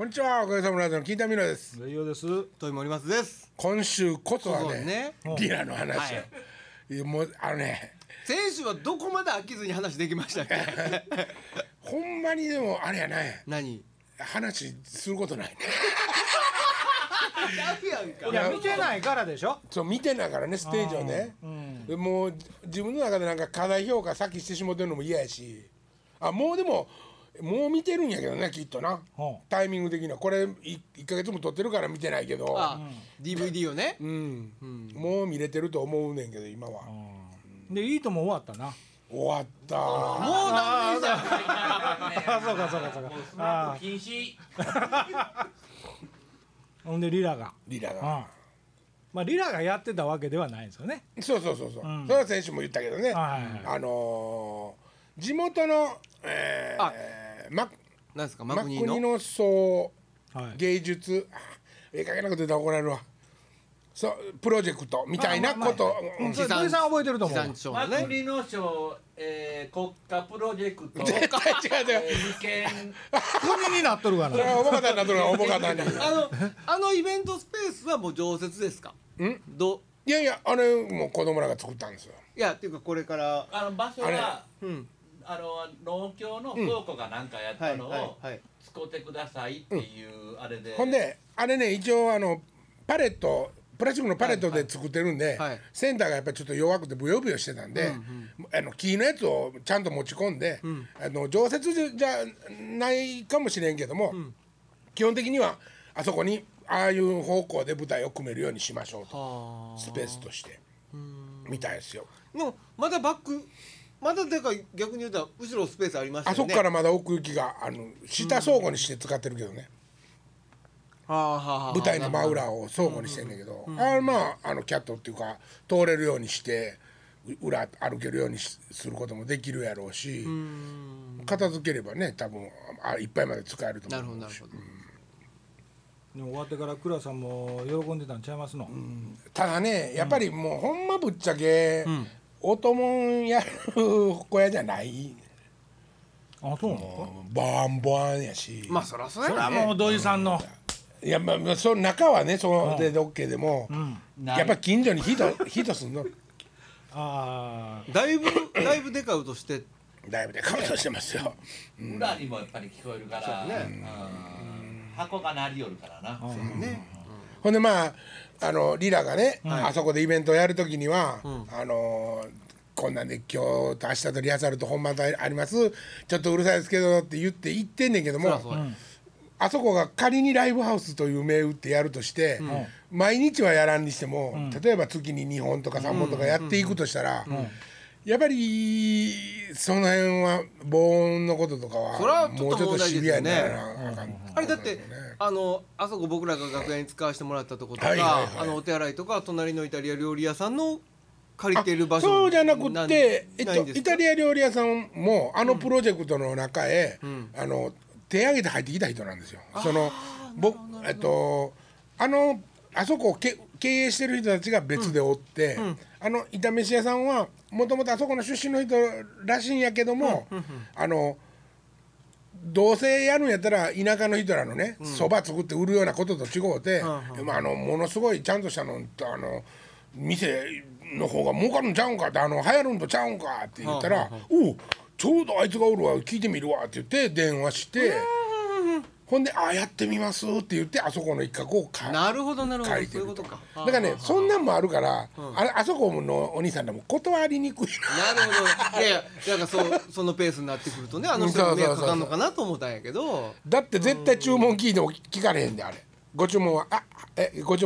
こんにちは、おかげさまラジオの金田美濃です。レイオです。豊森松です。今週こそは ねリラの話、はい、もう先週はどこまで飽きずに話できましたっけほんまにでもあれやね、何話することないねいや見てないからでしょ。そう見てないからね、ステージをね、うん、もう自分の中でなんか課題評価先してしまってるのも嫌やし、あもうでももう見てるんやけどね、きっとな、タイミング的なこれ1ヶ月も撮ってるから見てないけど、ああ、うん、DVD をね、うん、うん、もう見れてると思うねんけど今は、うん、でいいとも終わったな。終わったもうダメじゃんあそうかそうかそうか、スマート禁止ほんでリラが、うん、まあリラがやってたわけではないんですよね。そうそうそうそう、うん、それは選手も言ったけどね、はい、地元のマクニの総芸術、はい、かけなくて怒られるわ。そうプロジェクトみたいなこと、地産地消覚えてると思う。マクニの総、国家プロジェクト。絶対違うよ。国になっとるから。それはおぼかたになっとるから、おぼかたに。あのイベントスペースはもう常設ですか。いやいや、あれもう子供らが作ったんですよ。いやっていうかこれから場所が。農協の倉庫がなんかやったのを使ってくださいっていうあれで、ほんであれね、一応パレット、プラスチックのパレットで作ってるんで、はいはい、センターがやっぱりちょっと弱くてブヨブヨしてたんで、うんうん、木のやつをちゃんと持ち込んで、うん、常設じゃないかもしれんけども、うん、基本的にはあそこにああいう方向で舞台を組めるようにしましょうと、スペースとしてみたいですよ。でもまだまだだから逆に言うと後ろスペースありましたよね。あそこからまだ奥行きが下倉庫にして使ってるけどね、うん、舞台の真裏を倉庫にしてんだけど、うんうん、キャットっていうか通れるようにして裏歩けるようにすることもできるやろうし、うん、片付ければね多分いっぱいまで使えると思う。なるほど、でも終わってから倉さんも喜んでたんちゃいますの、うん、ただねやっぱりもうほんまぶっちゃけ、うん、おともんやる小屋じゃない。あ、そうなの。バンバンやし、まあそらそうやな、ね、もう土井さんの、いやまあその中はねそれで OK でも、うん、やっぱ近所にヒートすんのああ、だいぶデカウトしてだいぶデカウトしてますよ、うん、裏にもやっぱり聞こえるから、ね、うん、箱が鳴り寄るからな、うん、そうね、うん、ほんでまあリラがね、はい、あそこでイベントをやるときには、うん、こんなんで今日と明日とリハーサルと本番とあります、ちょっとうるさいですけどって言ってんねんけども、そうあそこが仮にライブハウスという銘打ってやるとして、うん、毎日はやらんにしても、うん、例えば月に2本とか3本とかやっていくとしたら、うんうんうん、やっぱりその辺は防音のこととかはもうちょっとシビアにならなあかん。あれだってあそこ僕らが楽屋に使わせてもらったとことか、はいはいはい、お手洗いとか隣のイタリア料理屋さんの借りてる場所、そうじゃなくてイタリア料理屋さんもプロジェクトの中へ、うん、手挙げて入ってきた人なんですよ。そのあそこを経営してる人たちが別でおって、うんうん、炒飯屋さんはもともとあそこの出身の人らしいんやけども、うんうんうん、どうせやるんやったら田舎の人らのね、そば、うん、作って売るようなことと違うて、うん、まあものすごいちゃんとしたの店の方が儲かるんちゃうんかって、流行るんとちゃうんかって言ったら、うんうんうん、おうちょうどあいつがおるわ聞いてみるわって言って電話して、ほんであやってみますって言ってあそこの一角をなるほど書いてるとか、だからねそんなんもあるから、うん、あそこのお兄さんらも断りにくいなるほどいやいやだからそのペースになってくるとね人に迷惑かかるのかなと思ったんやけど、だって絶対注文聞いても聞かれへんで、あれご注文はご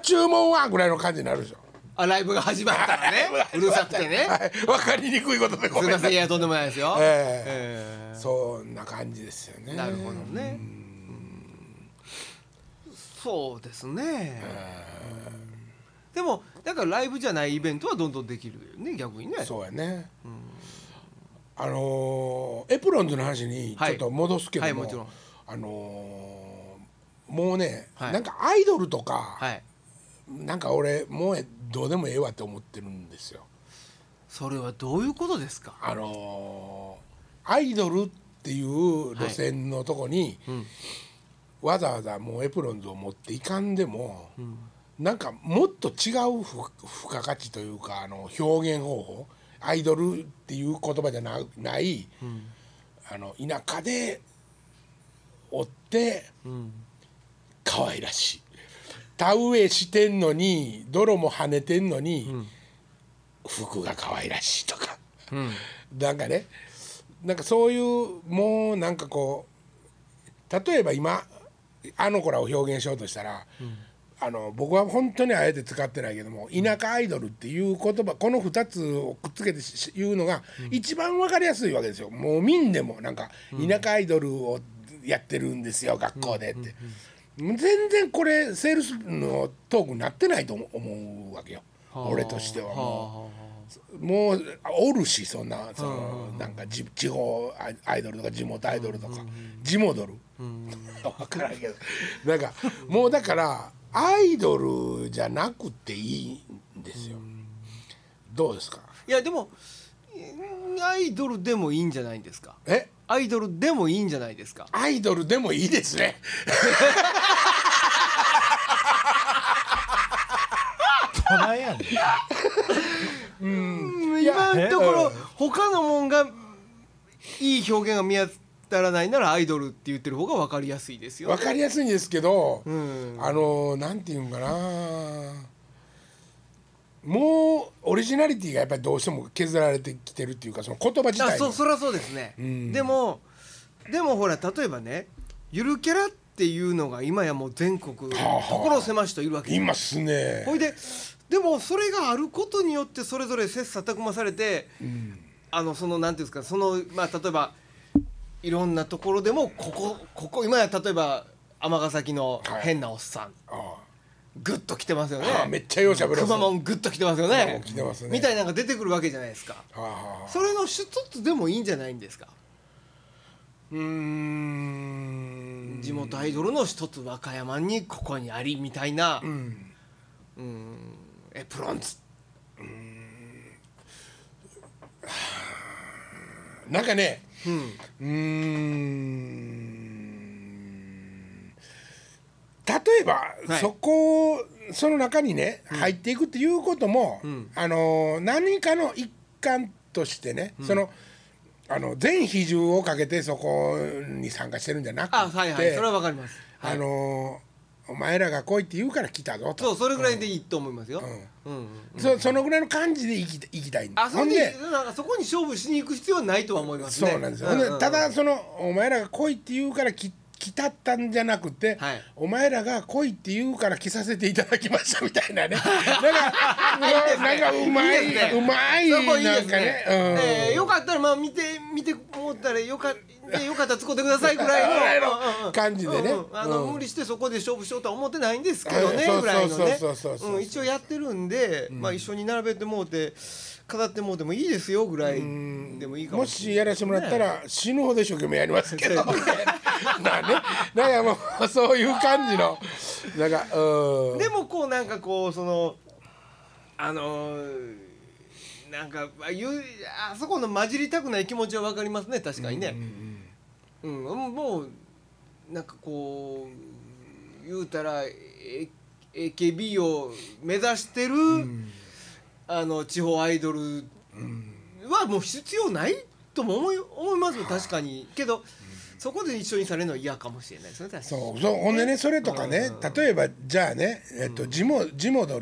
注文はぐらいの感じになるでしょ。ライブが始まったらねうるさくてね、はい、分かりにくいことでごめんなさい。いやとんでもないですよ、そんな感じですよね。なるほどね、うん、そうですね、でもだからライブじゃないイベントはどんどんできるよね逆にね。そうやね、うん、エプロンズの話にちょっと戻すけども、はいはい、もちろんもうね、はい、なんかアイドルとか、はい、なんか俺もうどうでもええわって思ってるんですよ。それはどういうことですか。アイドルっていう路線のとこに、はい、うん、わざわざもうエプロンズを持っていかんでも、うん、なんかもっと違う付加価値というか、あの表現方法、アイドルっていう言葉じゃない、うん、あの田舎でおって、うん、可愛らしい田植えしてんのに泥も跳ねてんのに、うん、服が可愛らしいとか、うん、なんかね、なんかそういうもうなんかこう、例えば今あの子らを表現しようとしたら、うん、あの僕は本当にあえて使ってないけども、田舎アイドルっていう言葉、この2つをくっつけて言うのが一番分かりやすいわけですよ。もう民でもなんか田舎アイドルをやってるんですよ、うん、学校でって、うんうんうん、全然これセールスのトークになってないと思うわけよ、はあ、俺としてはもう。はあもうおるし、そんなそのなんか地方アイドルとか地元アイドルとか地元ドル分からんけど、なんかもうだからアイドルじゃなくていいんですよ。どうですか？いやでもアイドルでもいいんじゃないですか？え？アイドルでもいいんじゃないですか？アイドルでもいいですね。どないやねん。うん、今のところ他のもんがいい表現が見当たらないならアイドルって言ってる方が分かりやすいですよ、ね、分かりやすいんですけど、うん、なんていうんかな、もうオリジナリティがやっぱりどうしても削られてきてるっていうか、その言葉自体の そりゃそうですね、うん、でもほら例えばね、ゆるキャラっていうのが今やもう全国所狭しといるわけです、はあはあ、いますね。ほいででもそれがあることによってそれぞれ切磋琢磨されて、うん、そのなんていうんですか、そのまあ例えばいろんなところでもここ今や例えば尼崎の変なおっさん、はい、ああグッと来てますよね。ああめっちゃ容赦ぶれます。熊本グッと来てますよね。来てますね。みたいなのが出てくるわけじゃないですか。ああそれの一つでもいいんじゃないんですか。地元アイドルの一つ和歌山にここにありみたいな。エプロンズ、なんかね、例えば、はい、その中にね、うん、入っていくっていうことも、うん、何かの一環としてね、うん、全比重をかけてそこに参加してるんじゃなくて、あ、はいはい、それはわかります、はい、お前らが来いって言うから来たぞと。そう、それぐらいでいいと思いますよ、うんうんうん、そのぐらいの感じでいきたいんです。あ、そんでなんかそこに勝負しに行く必要はないとは思いますね。そうなんですよ、うんうんうん、ただお前らが来いって言うから来たったんじゃなくて、はい、お前らが来いって言うから来させていただきましたみたいなね。なんかうまいなんかね、うん、よかったらまあ見て思ったらよかったら使ってくださいぐらいの感じでね、うんうん、無理してそこで勝負しようとは思ってないんですけどねぐらいのね、一応やってるんで、うん、まあ、一緒に並べてもうて飾ってもうてもいいですよぐらいでもいいかもしれない、ね、もしやらせてもらったら死ぬほど一生懸命やりますけどなね、なんかもうそういう感じのなんか、うん、でもこうなんかこうなんかあそこの混じりたくない気持ちは分かりますね、確かにね、うんうんうんうん、もうなんかこう言うたら AKB を目指してる、うん、地方アイドルはもう必要ないとも思いますよ、確かに。けどそこで一緒にされるのは嫌かもしれないですね。そうほんでね、それとかね、うん、例えばじゃあね、地元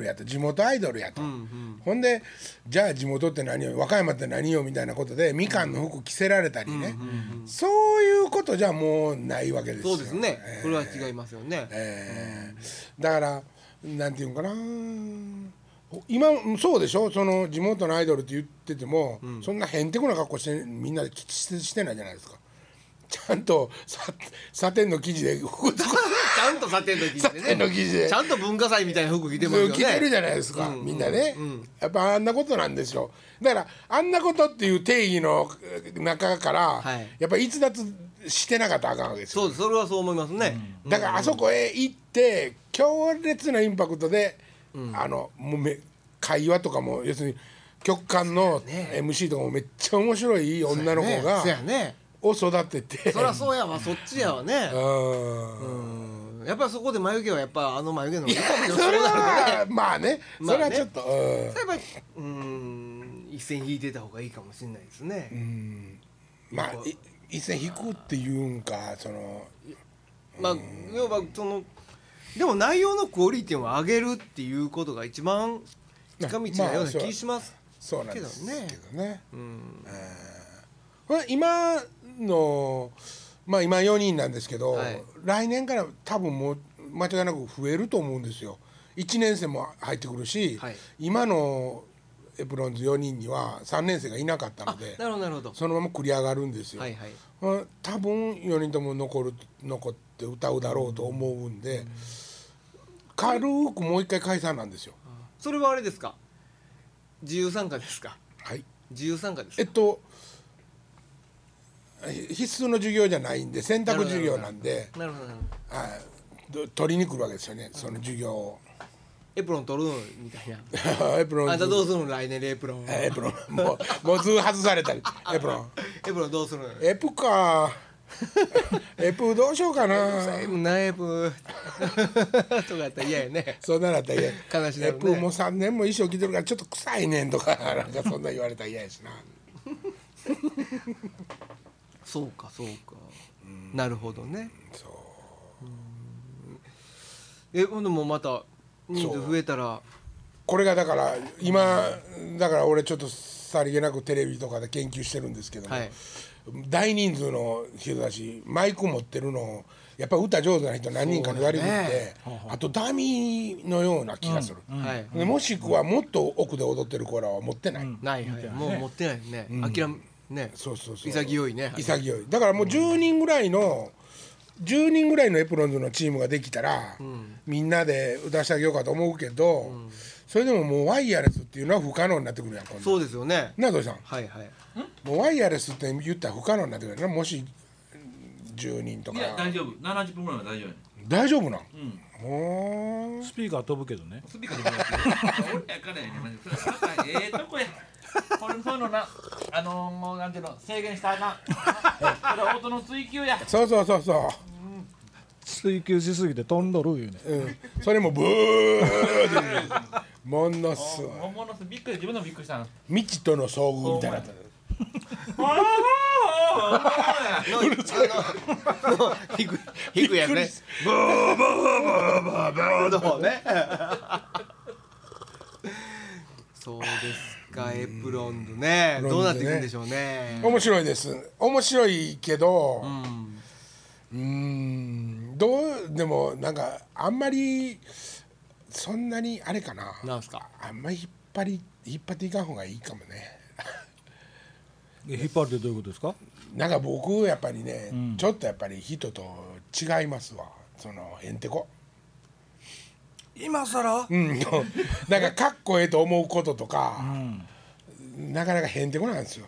やと地元アイドルやと、うんうん、ほんでじゃあ地元って何よ、和歌山って何よみたいなことでみかんの服着せられたりね、うんうんうん、そういうことじゃもうないわけですよ。そうですね、これは違いますよね、だからなんていうのかな、今そうでしょ、その地元のアイドルって言ってても、うん、そんなへんてこな格好してみんなでしてないじゃないですか。ちゃんとサテンの生地でちゃんとサテンの生地でね、ちゃんと文化祭みたいな服着てますよね。着てるじゃないですか、うんうん、みんなね、うん、やっぱあんなことなんでしょう。だからあんなことっていう定義の中から、はい、やっぱ逸脱してなかったらあかんわけですよ。そうです、それはそう思いますね、うん、だからあそこへ行って強烈なインパクトで、うん、会話とかも要するに局間の MC とかもめっちゃ面白い女の子がそうやねを育てて、そりゃそうやわ、そっちやわね、うん、うんやっぱそこで眉毛はやっぱあの眉毛の方がいいかもしれない。それはまあね、それはちょっと、一線引いてた方がいいかもしれないですね。まあ一線引くっていうんか、そのまあ要はそのでも内容のクオリティを上げるっていうことが一番近道なような気しますけどね。今のまあ今4人なんですけど、はい、来年から多分もう間違いなく増えると思うんですよ。1年生も入ってくるし、はい、今のエプロンズ4人には3年生がいなかったので、そのまま繰り上がるんですよ、はいはい。多分4人とも残って歌うだろうと思うんで、軽くもう一回解散なんですよ。それはあれですか、自由参加ですか？はい、自由参加ですか。必須の授業じゃないんで、選択授業なんで、取りに来るわけですよね、その授業を。エプロン取るみたいな。エプロンあんたどうするの、来年でエプロン。エプロンもうずっと外されたりエプロンどうするの。エプかエプどうしようかな。エプとかやったら嫌やね。そんなのやったら嫌。悲しいね。エプも3年も衣装着てるからちょっと臭いねんとかなんかそんな言われたら嫌やしな。そうかそうか、なるほどね。そう。ほんでもまた。人数増えたらこれがだから今だから俺ちょっとさりげなくテレビとかで研究してるんですけども、はい、大人数の人だしマイク持ってるのやっぱ歌上手な人何人かに割り振って、あとダミーのような気がする、でもしくはもっと奥で踊ってる子らは持ってない、もう持ってないね、諦めね、そう潔いね、潔い。だからもう10人ぐらいのエプロンズのチームができたら、みんなで歌してあげようかと思うけど、それでももうワイヤレスっていうのは不可能になってくるやん。そうですよね。なあ土井さん、はいはい、もうワイヤレスって言ったら不可能になってくるやん。もし10人とか。いや大丈夫、70分ぐらいは大丈夫。大丈夫な。スピーカー飛ぶけどね。スピーカー飛ぶけど。俺やからやね。まじええとこや。これそういうのな、もうなんていうの、制限したらな。これ音の追求や。そう。追求しすぎて飛んどるよね、それもブーってものすごいびっくり、自分のびっくりしたの未知との遭遇みたいなうるさい低いやつね、ブーブーブーブーブーブーね。そうですか、エプロンズね、どうなっていくんでしょうね。面白いです。面白いけどでもなんかあんまりそんなにあれかな。なんすか。あんまり引っ張っていかん方がいいかもね。引っ張るってどういうことですか。なんか僕やっぱりね、ちょっとやっぱり人と違いますわ。そのへんてこ。今更？なんかかっこええと思うこととか、なかなかへんてこなんですよ。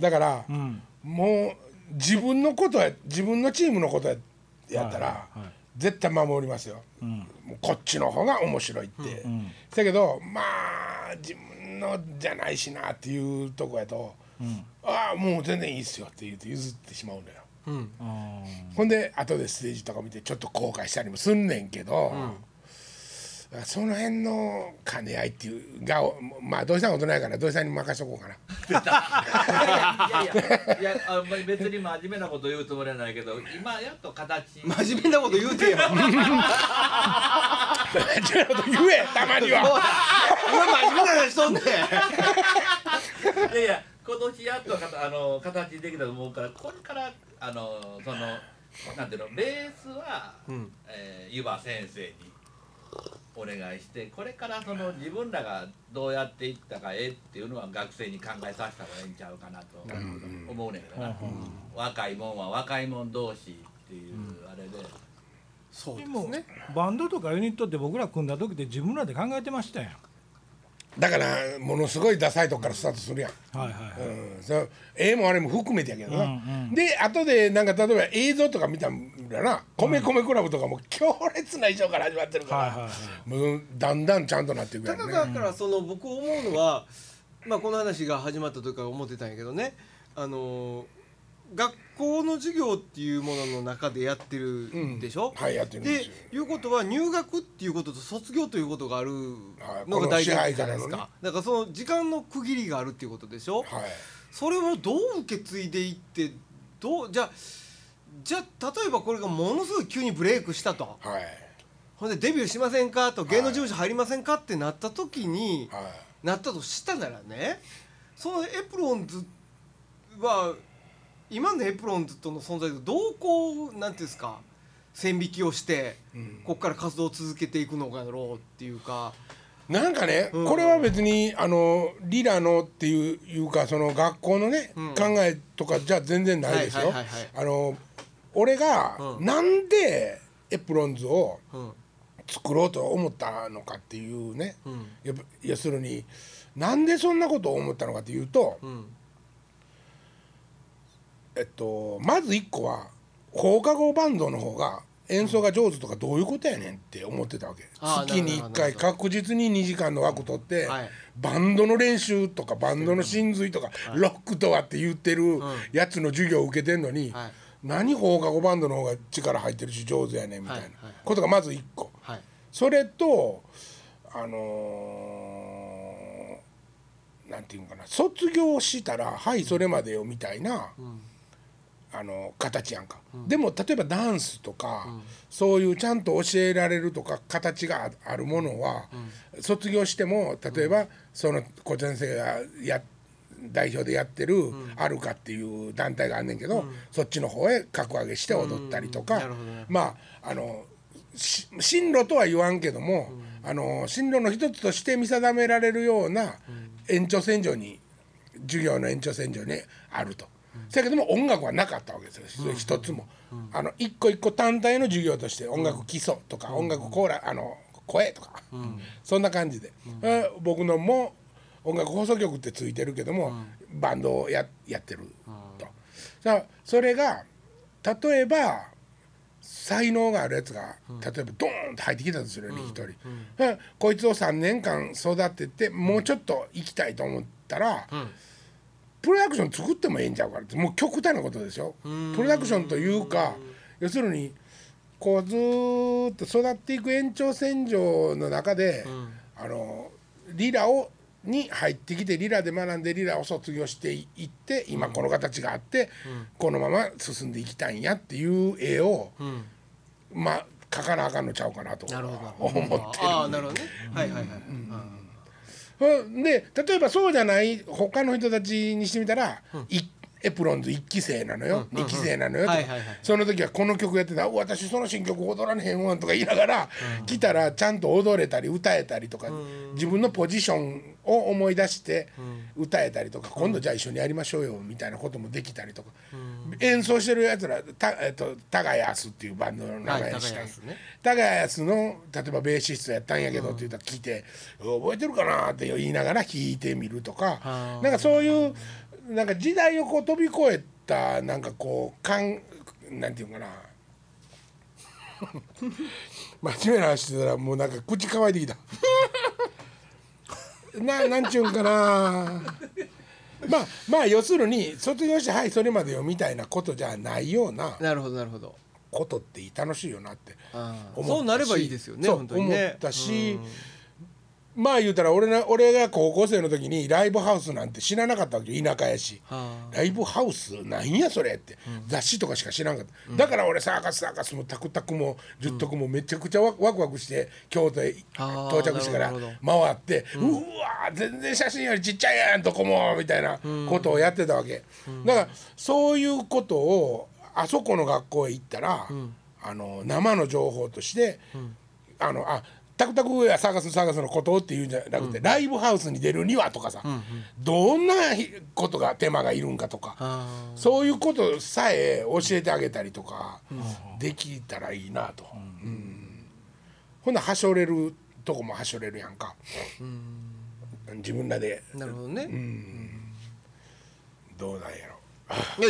だから、もう。自分のチームのことやったら絶対守りますよ、こっちの方が面白いって、だけどまあ自分のじゃないしなっていうとこやと、ああもう全然いいっすよって言うと譲ってしまうのよ、ほんで後でステージとか見てちょっと後悔したりもすんねんけど、その辺の兼ね合いっていうが、まあ土井さんは大人やから土井さんに任しとこうかな。いやあんまり別に真面目なこと言うつもりはないけど、今やっと形。真面目なこと言うてよ。真面目なこと言え、たまには。今真面目な話しとんねん。いや今年やっと形できたと思うから、これからそのなんていうの、ベースは湯葉先生にお願いして、これからその自分らがどうやっていったかっていうのは学生に考えさせた方がいいんちゃうかなと思うねんけどな。若いもんは若いもん同士っていうあれで、そうですね。バンドとかユニットって僕ら組んだ時って自分らで考えてましたやん。だからものすごいダサいとこからスタートするやん。絵もあれも含めてやけどな。で後でなんか例えば映像とか見たらな、米クラブとかも強烈な衣装から始まってるから、もうだんだんちゃんとなっていくやんね。だからその僕思うのは、まあこの話が始まった時から思ってたんやけどね、学校の授業っていうものの中でやってるでしょ、うん、はい、やってるんですよ。でいうことは入学っていうことと卒業ということがあるのが大事じゃないですか、はい、この支配からのね、だからその時間の区切りがあるっていうことでしょ、はい、それをどう受け継いでいって、どうじゃあ例えばこれがものすごい急にブレイクしたと、はい、ほんでデビューしませんかと、芸能事務所入りませんかってなった時に、はい、なったとしたならね、そのエプロンズは今のエプロンズとの存在でどうこうなんていうんですか、線引きをして、うん、ここから活動を続けていくのかろうっていうかなんかね、うん、これは別にリラのっていうかその学校のね、うん、考えとかじゃ全然ないですよ。俺がなんでエプロンズを作ろうと思ったのかっていうね、うん、要するになんでそんなことを思ったのかっていうと、うん、まず1個は放課後バンドの方が演奏が上手とかどういうことやねんって思ってたわけ。月に1回確実に2時間の枠取って、はい、バンドの練習とかバンドの真髄とか、はい、ロックとはって言ってるやつの授業を受けてんのに、はい、何放課後バンドの方が力入ってるし上手やねんみたいなことがまず1個、はい、それとなんていうのかな、卒業したらはいそれまでよみたいな、うん、形やんか、うん、でも例えばダンスとか、うん、そういうちゃんと教えられるとか形があるものは、うん、卒業しても例えば、うん、その小先生が代表でやってる、うん、アルカっていう団体があんねんけど、うん、そっちの方へ格上げして踊ったりとか、うんうん、まあ進路とは言わんけども、うん、進路の一つとして見定められるような、うん授業の延長線上にあると、うん、だけども音楽はなかったわけですよ、うん、一つも、うん、一個一個単体の授業として音楽基礎とか、うん、音楽コーラ声とか、うん、そんな感じで、うん、僕のも音楽放送局ってついてるけども、うん、バンドをやってると、うん、それが例えば才能があるやつが例えばドーンと入ってきたとするよね、うん、1人、うんうん、こいつを3年間育ててもうちょっと行きたいと思ったら、うん、プロダクション作ってもええんちゃうからって、もう極端なことですよ。プロダクションというか要するにこうずっと育っていく延長線上の中で、うん、リラに入ってきてリラで学んでリラを卒業していって今この形があって、うん、このまま進んでいきたいんやっていう絵を、うん、まあ描かなあかんのちゃうかなと思ってる。ああなるほどね、はいはいはい、うん、で例えばそうじゃない他の人たちにしてみたら、うん、エプロンズ1期生なのよ、うん、2期生なのよとか、はいはいはい、その時はこの曲やってた、私その新曲踊らねへんわんとか言いながら、うん、来たらちゃんと踊れたり歌えたりとか、うん、自分のポジションを思い出して歌えたりとか、うん、今度じゃあ一緒にやりましょうよみたいなこともできたりとか、うん、演奏してるやつらタガヤスっていうバンドの名前でした、はい、タガヤスの例えばベーシストやったんやけどって言ったら聞いて、うん、覚えてるかなって言いながら弾いてみるとか、うん、なんかそういうなんか時代をこう飛び越えたなんかこうなんていうかな真面目な話してたらもうなんか口乾いてきたなんちゅうんかなまあ要するに卒業してはいそれまでよみたいなことじゃないようなことって楽しいよなって思ったし、そうなればいいですよね本当にね、思ったし、まあ言うたら俺が高校生の時にライブハウスなんて知らなかったわけよ、田舎やし、はあ、ライブハウスなんやそれって、うん、雑誌とかしか知らんかった、うん、だから俺サーカスもタクタクも十徳もめちゃくちゃワクワクして京都へ到着してから回って、うん、うわ全然写真よりちっちゃいやんとこもみたいなことをやってたわけ、うん、だからそういうことをあそこの学校へ行ったら、うん、生の情報として、うん、タクタクやサーカスのことっていうんじゃなくて、うん、ライブハウスに出るにはとかさ、うんうん、どんなことが手間がいるんかとか、そういうことさえ教えてあげたりとかできたらいいなと、うんうん、ほんならはしょれるとこもはしょれるやんか、うん、自分らでなるほどね、うん、どうなんやろ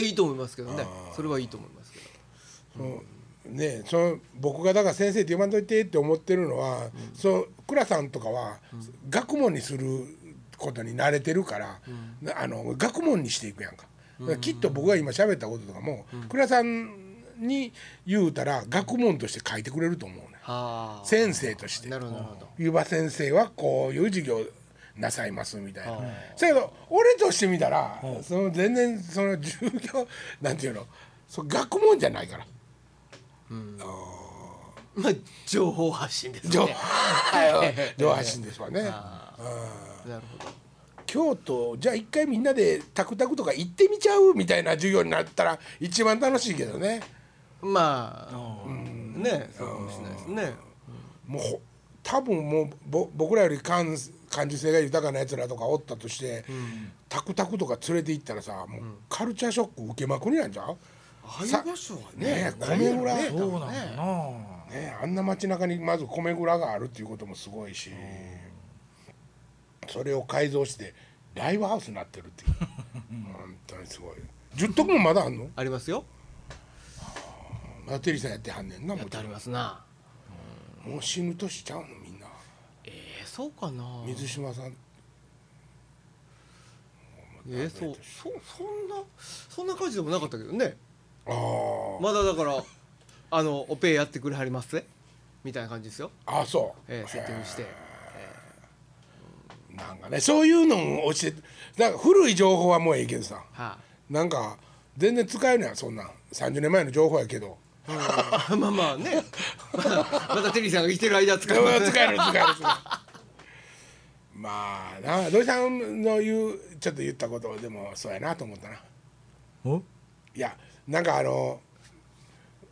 いいと思いますけどね、それはいいと思いますけど、うんね、僕がだから先生って呼ばんといてって思ってるのは、うん、倉さんとかは、うん、学問にすることに慣れてるから、うん、学問にしていくやんか、きっと僕が今喋ったこととかも倉さんに言うたら学問として書いてくれると思うね、うん、先生として湯葉先生はこういう授業なさいますみたいな。だけど俺としてみたらその全然その授業なんていうのそ学問じゃないから、うん、まあ情報発信ですね情報発信ですわね。ああなるほど。京都じゃあ一回みんなでタクタクとか行ってみちゃうみたいな授業になったら一番楽しいけどね。まあ、うん、ねそうかもしれないですね。もう多分もう僕らより感受性が豊かなやつらとかおったとして、うん、タクタクとか連れて行ったらさもうカルチャーショック受けまくりなんじゃん、うん、ああいう場所はね米蔵、ね、そうなんだな、ね、あんな街中にまず米蔵があるっていうこともすごいし、うん、それを改造してライブハウスになってるっていう本当にすごい。10徳もまだあんの？ありますよ。まだテリーさんやってはんねんな。やってありますな。もう死ぬ年ちゃうのみんな。そうかな。水島さん。そんな感じでもなかったけどね。あまだだからあのオペやってくれはりますねみたいな感じですよ。あそう。セッティングして。なんかねそういうのを教えてだから古い情報はもういいけどさ、はあ、なんか全然使えないそんな30年前の情報やけど。うん、まあまあねまたテリーさんが生きてる間使えますね使えるまあな土井さんのちょっと言ったことをでもそうやなと思ったな。おいやなんか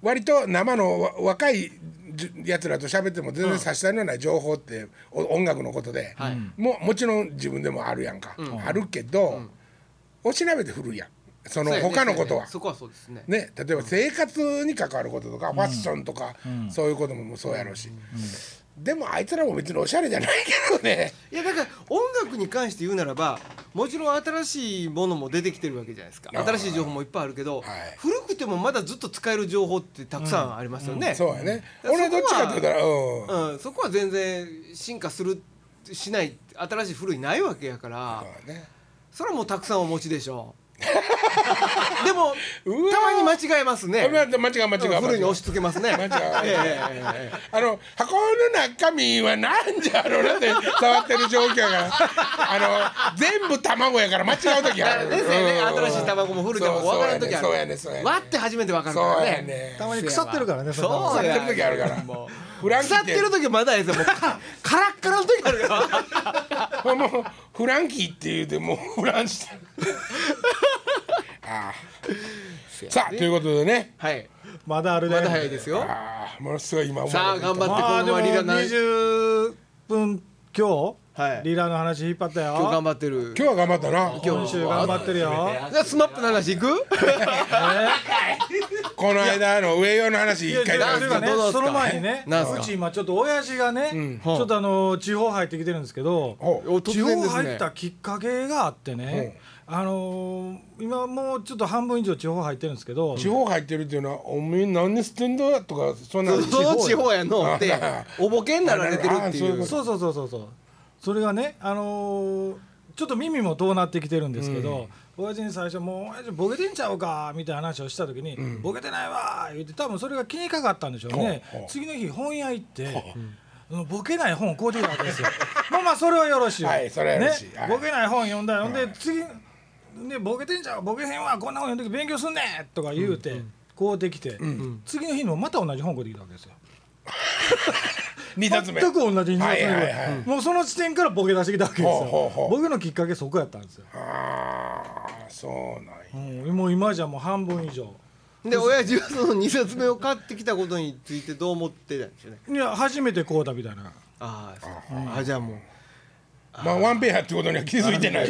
割と生の若いやつらと喋っても全然差し障りのない情報って、うん、音楽のことで、はい、もちろん自分でもあるやんか、うん、あるけど、うん、お調べて古いやんその他のことはね例えば生活に関わることとか、うん、ファッションとか、うん、そういうこともそうやろうし、うん、でもあいつらも別におしゃれじゃないけどね。いやだから音楽に関して言うならばもちろん新しいものも出てきてるわけじゃないですか。新しい情報もいっぱいあるけど、はい、古くてもまだずっと使える情報ってたくさんありますよね、うんうん、そうやね。俺どっちかって言ったら、うんうん、そこは全然進化するしない新しい古いないわけやから、ね、それはもうたくさんお持ちでしょうでもたまに間違えますね。間違う古いに押し付けますね箱の中身はなんじゃろうなって触ってる状況が全部卵やから間違う時あるですよね。新しい卵も古いでも分からん時ある。割って初めて分かるからね。たまに腐ってるからね。腐ってる時あるから腐ってる時まだですよ。もうカラッカラの時あるからもうフランキーって言うてもうフランしてるああさあということでね、はい、まだあるね。まだ早いですよ。ああものすごい今さあ頑張ってこのリラな20分今日、はい、リラの話引っ張ったよ。今日頑張ってる。今日は頑張ったな。今週頑張ってるよ。じゃあスマップの話いくこの間の上用の話一回だけ、ね、その前にねうち今ちょっと親父がね、うん、ちょっと地方入ってきてるんですけど、うん、地方入ったきっかけがあってね、うん今もうちょっと半分以上地方入ってるんですけど、地方入ってるっていうのはおめえ何にしてんだとかそんな地方やのっておぼけになられてるっていうそうそれがねちょっと耳も遠なってきてるんですけど、うん、親父に最初もう親父ボケてんちゃうかみたいな話をした時に、うん、ボケてないわ言って多分それが気にかかったんでしょうね、うん、次の日本屋行って、うんボケない本買うてきたわけですよまあそれはよろしいよ、はい、それはよろしい、ねはい、ボケない本読んだよ、はい、で次でボケてんちゃうボケへんわこんな本読んで勉強すんねんとか言うて、うん、こうできて、うん、次の日もまた同じ本買うてきたわけですよ2冊目全く同じ2冊目、はいはいはい、もうその時点からボケ出してきたわけですよ、うん、ボケのきっかけそこやったんですよ。ああそうなんや、うん、もう今じゃもう半分以上で親父はその2冊目を買ってきたことについてどう思ってたんですよね。いや初めてこうだみたいな。ああ、うん、あじゃあもうまあワンペアってことには気づいてない、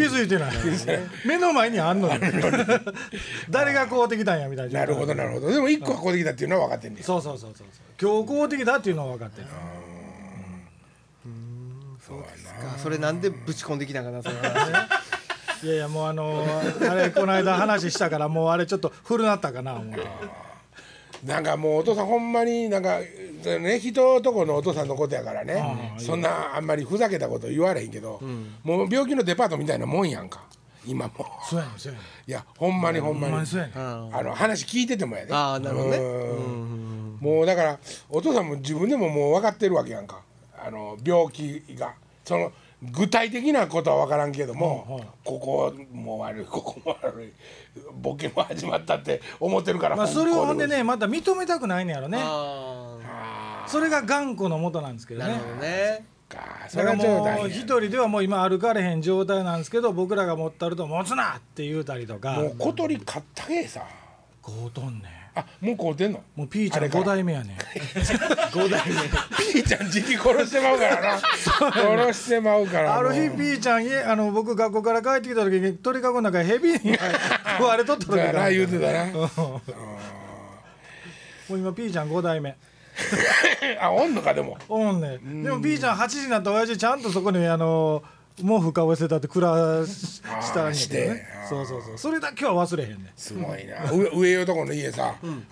ね、目の前にあんのに誰がこうできたんやみたいな。なるほどなるほど。でも1個はこうできたっていうのは分かってんねん。そう今日こうできたっていうのは分かってる。そうですか。それなんでぶち込んできたんかなそれはいやいやもうあれこの間話したからもうあれちょっと古なったかなもうなんかもうお父さんほんまになんかね人とこのお父さんのことやからねそんなあんまりふざけたこと言われへんけど、うん、もう病気のデパートみたいなもんやんか。今もそうやねんそうやねんいやほんまにほんまに、そうやねん話聞いててもやで、ああなるほどね、うんもうだからお父さんも自分でももう分かってるわけやんか、病気がその具体的なことは分からんけども、うんはい、ここも悪いここも悪いボケも始まったって思ってるから、まあ、それをほんでねまた認めたくないねやろね、あそれが頑固の元なんですけどね、なるほどね、それはもう一人ではもう今歩かれへん状態なんですけど、僕らが持ったると持つなって言うたりとか、もう小鳥買ったけえさ買うとんねん、あもう買うてんの、もうピーちゃん5代目やねん5代目ピーちゃん時期殺してまうからな殺してまうから、ある日ピーちゃん家僕学校から帰ってきた時に鳥かごの中ヘビに食われとった時だな言うてたなもう今ピーちゃん5代目あおんのかでもおんねん、でも B ちゃん8時になって親父ちゃんとそこに毛布かぶせたって暮らしたんやけどね、そうそうそう、それだけは忘れへんねん、すごいな上のとこの家さ、うん、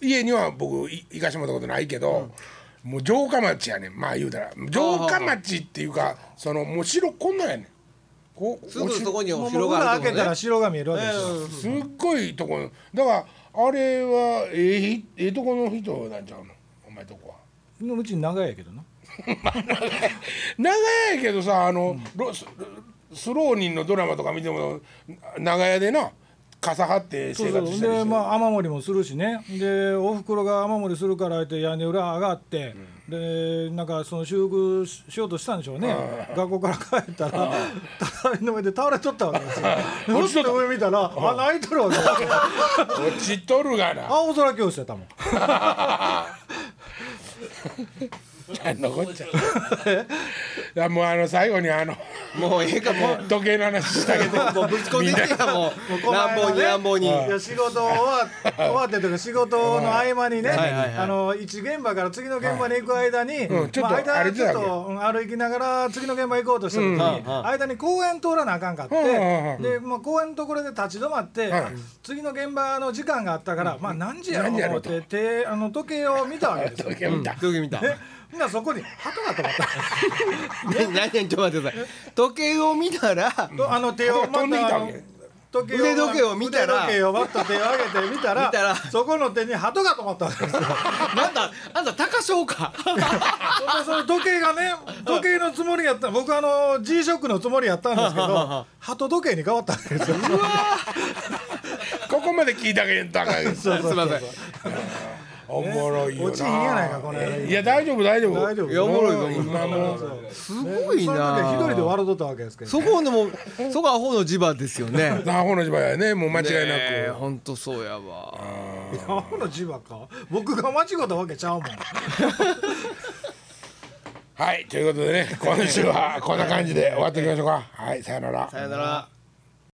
家には僕行かしてもらったことないけど、うん、もう城下町やねん、まあ言うたら城下町っていうかそのもう城こんなんやねん、こうすぐそこにお城があるとこね、もう裏開けたら城が見えるわけですよ、すっごいとこだからあれはええとこの人なんちゃうのとこはうち長屋やけどな長屋やけどさうん、スローニンのドラマとか見ても長屋でな傘張って生活したりして、そうそうで、まあ、雨漏りもするしね、でおふくろが雨漏りするからって屋根裏上がって、うん、でなんかその修復しようとしたんでしょうね、学校から帰ったら畳の上で倒れとったわけですよ落ちと上見たら穴開いとるわけ落ちとるがな、青空教室やったもん残っちゃうだもう最後にもうええかも時計の話したけどもうぶち込んでいけばもう乱暴に仕事終わってとか仕事の合間にね一現場から次の現場に行く間に、うん、ちょっと間ちょっと歩きながら次の現場行こうとした時に、うん、間に公園通らなあかんかって、うん、でもう公園のところで立ち止まって、うん、次の現場の時間があったから、うん、まあ何時やろうと思って手時計を見たわけですよ、時計見た、みんなそこに鳩が止まった何ちょっと待ってください、時計を見たら手を飛んできたわけ、腕時計を見たら腕時計をバッと手を上げて見たらそこの手に鳩が止まったわけですよあんた高翔かその時計がね、時計のつもりやった、僕G ショックのつもりやったんですけど鳩時計に変わったわけですようわここまで聞いたけんとあかんですすいませんおもろいよな。落ちひんやないかこれ。いや大丈夫。いやおもろいぞ今も。すごいな。一人で笑うとったわけですけど、ね。そこアホの磁場ですよね。アホの磁場やね、もう間違いなく。ね、本当そうやわ。アホの磁場か。僕が間違ったわけちゃうもん。はい、ということでね、今週はこんな感じで終わっていきましょうか。はい、さよなら。さよなら。